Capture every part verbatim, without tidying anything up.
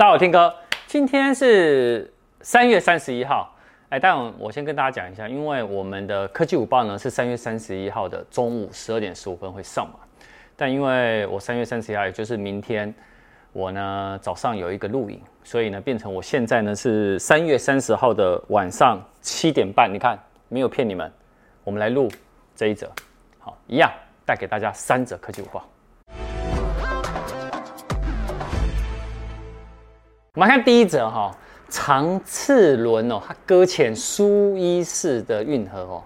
大家好，听哥，今天是三月三十一号。哎，但我先跟大家讲一下，因为我们的科技午报呢是三月三十一号的中午十二点十五分会上嘛。但因为我三月三十一号，也就是明天，我呢早上有一个录影，所以呢变成我现在呢是三月三十号的晚上七点半。你看，没有骗你们，我们来录这一则。好，一样带给大家三则科技午报。我们看第一则哈，长次轮哦，它搁浅苏伊士的运河哦，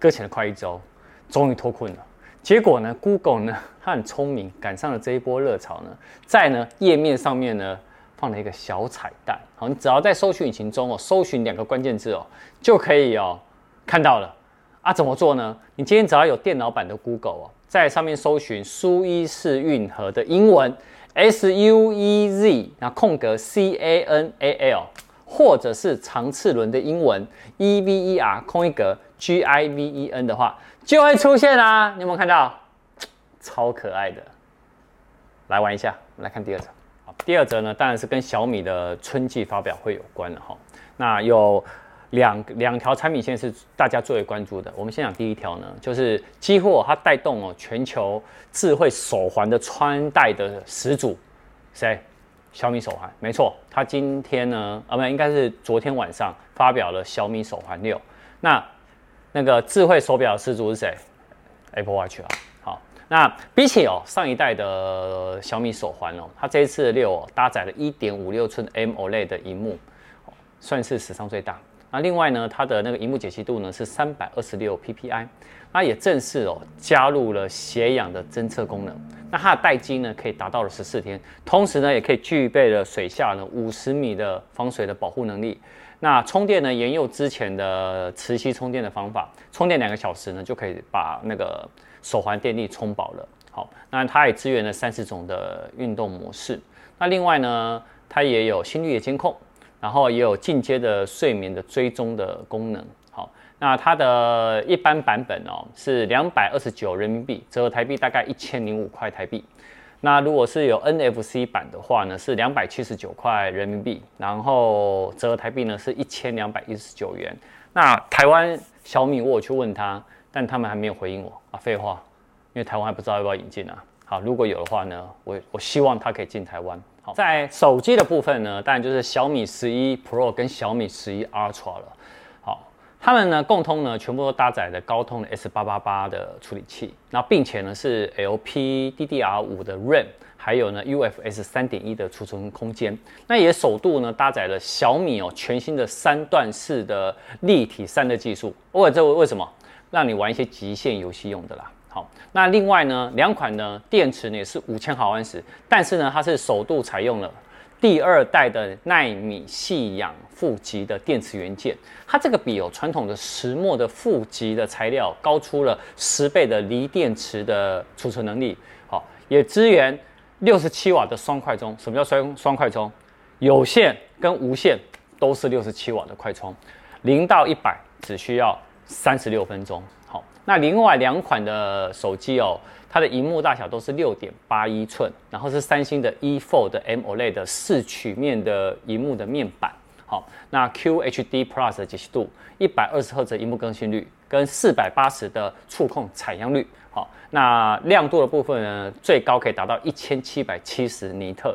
搁浅了快一周，终于脱困了。结果呢 ，Google 呢，它很聪明，赶上了这一波热潮呢，在呢页面上面呢放了一个小彩蛋。好，你只要在搜寻引擎中哦，搜寻两个关键字哦，就可以哦看到了。啊，怎么做呢？你今天只要有电脑版的 Google 哦，在上面搜寻苏伊士运河的英文。S U E Z 那空格 C A N A L 或者是长次轮的英文 E V E R 空一格 G I V E N 的话就会出现啦、啊、你有没有看到？超可爱的，来玩一下。我们来看第二则。第二则呢当然是跟小米的春季发表会有关的。那有两两条产品线是大家最为关注的。我们先讲第一条呢，就是几乎、哦、它带动哦全球智慧手环的穿戴的始祖，谁？小米手环，没错。它今天呢，啊不，应该是昨天晚上发表了小米手环六。那那个智慧手表的始祖是谁 ？Apple Watch 啊。好，那比起哦上一代的小米手环哦，它这一次的六哦搭载了 一点五六寸 AMOLED 的屏幕，算是史上最大。那另外呢，它的那个屏幕解析度呢是 三百二十六 P P I， 那也正式哦加入了血氧的侦测功能。那它的待机呢可以达到了十四天，同时呢也可以具备了水下呢五十米的防水的保护能力。那充电呢沿用之前的磁吸充电的方法，充电两个小时呢就可以把那个手环电力充饱了。好，那它也支援了三十种的运动模式。那另外呢，它也有心率的监控。然后也有进阶的睡眠的追踪的功能。好，那它的一般版本哦是两百二十九人民币，折合台币大概一千零五块台币。那如果是有 N F C 版的话呢，是两百七十九块人民币，然后折合台币呢是一千两百一十九元。那台湾小米我有去问他，但他们还没有回应我啊，废话，因为台湾还不知道要不要引进啊。好，如果有的话呢，我我希望它可以进台湾。在手机的部分呢，当然就是小米十一 Pro 跟小米十一 Ultra 了。好，他们呢共通呢全部都搭载了高通的 S 八八八 的处理器，那并且呢是 L P D D R 五 的 RAM， 还有呢 U F S 三点一 的储存空间。那也首度呢搭载了小米哦全新的三段式的立体散热技术。哦，这为什么？让你玩一些极限游戏用的啦。好，那另外呢，两款呢电池呢也是五千毫安时，但是呢它是首度采用了第二代的奈米细氧负极的电池元件，它这个比有传统的石墨的负极的材料高出了十倍的锂电池的储存能力。好，也支援六十七瓦的双快充。什么叫双双快充？有线跟无线都是六十七瓦的快充，零到一百只需要三十六分钟。好，那另外两款的手机哦，它的屏幕大小都是 六点八一寸，然后是三星的 E Fold 的 AMOLED 的四曲面的屏幕的面板。好，那 Q H D Plus 的解析度， 一百二十赫兹 的屏幕更新率跟四百八十的触控采样率。好，那亮度的部分呢，最高可以达到一千七百七十尼特，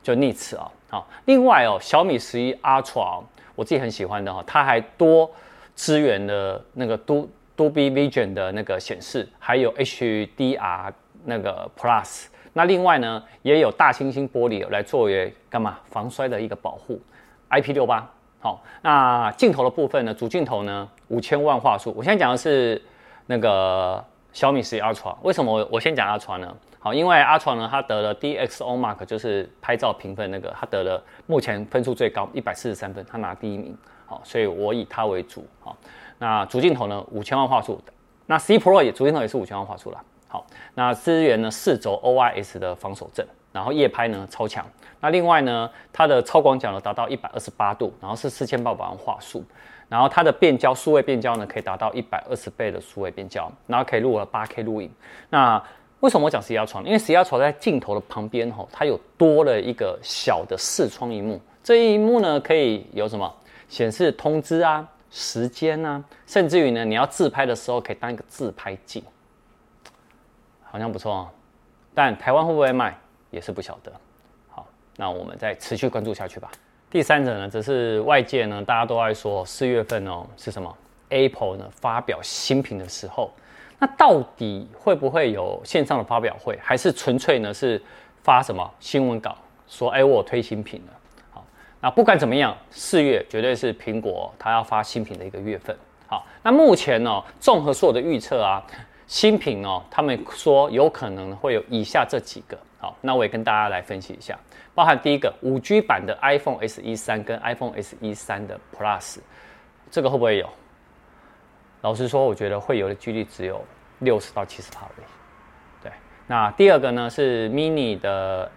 就尼尺啊。好，另外哦，小米十一 Ultra、哦、我自己很喜欢的哈、哦，它还多支援了那个都Dolby Vision 的那个显示，还有 H D R 那个 Plus。 那另外呢也有大猩猩玻璃来作为干嘛防摔的一个保护。 I P 六十八。 好，那镜头的部分呢，主镜头呢五千万画素，我现在讲的是那个小米十一 Ultra。 为什么我先讲 Ultra 呢？好，因为 Ultra 呢它得了 D X O Mark， 就是拍照评分那个，它得了目前分数最高一百四十三分，它拿第一名。好，所以我以它为主。好，那主镜头呢五千万画素，那十一 Pro 也主镜头也是五千万画素啦。好，那支援呢四轴 O I S 的防手震，然后夜拍呢超强。那另外呢，它的超广角呢达到一百二十八度，然后是四千八百万画素，然后它的变焦数位变焦呢可以达到一百二十倍的数位变焦，然后可以录了 八K 录影。那为什么我讲十一压床？因为十一压床在镜头的旁边吼，它有多了一个小的视窗萤幕。这一萤幕呢，可以有什么显示通知啊、时间啊，甚至于呢，你要自拍的时候可以当一个自拍镜，好像不错哦。但台湾会不会卖也是不晓得。好，那我们再持续关注下去吧。第三者呢，则是外界呢，大家都爱说四月份哦是什么 ？Apple 呢发表新品的时候。那到底会不会有线上的发表会，还是纯粹呢是发什么新闻稿说，哎，我有推新品了？好，那不管怎么样，四月绝对是苹果它要发新品的一个月份。好，那目前呢、哦，综合所有的预测啊，新品哦，他们说有可能会有以下这几个。好，那我也跟大家来分析一下，包含第一个 五 G 版的 iPhone S E 三跟 iPhone S E 三的 Plus， 这个会不会有？老实说，我觉得会有的几率只有六十到七十趴而已。对，那第二个呢是 mini 的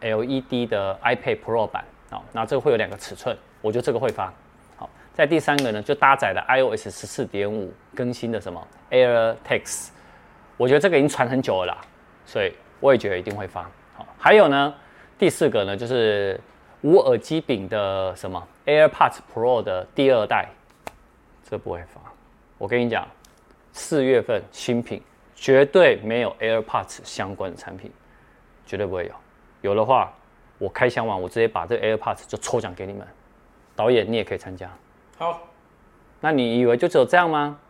L E D 的 iPad Pro 版，好，那这个会有两个尺寸，我觉得这个会发。好，再第三个呢就搭载了 iOS 十四点五 更新的什么 AirTags， 我觉得这个已经传很久了啦，所以我也觉得一定会发。好，还有呢第四个呢就是无耳机柄的什么 AirPods Pro 的第二代，这不会发。我跟你讲，四月份新品绝对没有 AirPods 相关的产品，绝对不会有。有的话，我开箱完我直接把这 AirPods 就抽奖给你们。导演，你也可以参加。好，那你以为就只有这样吗？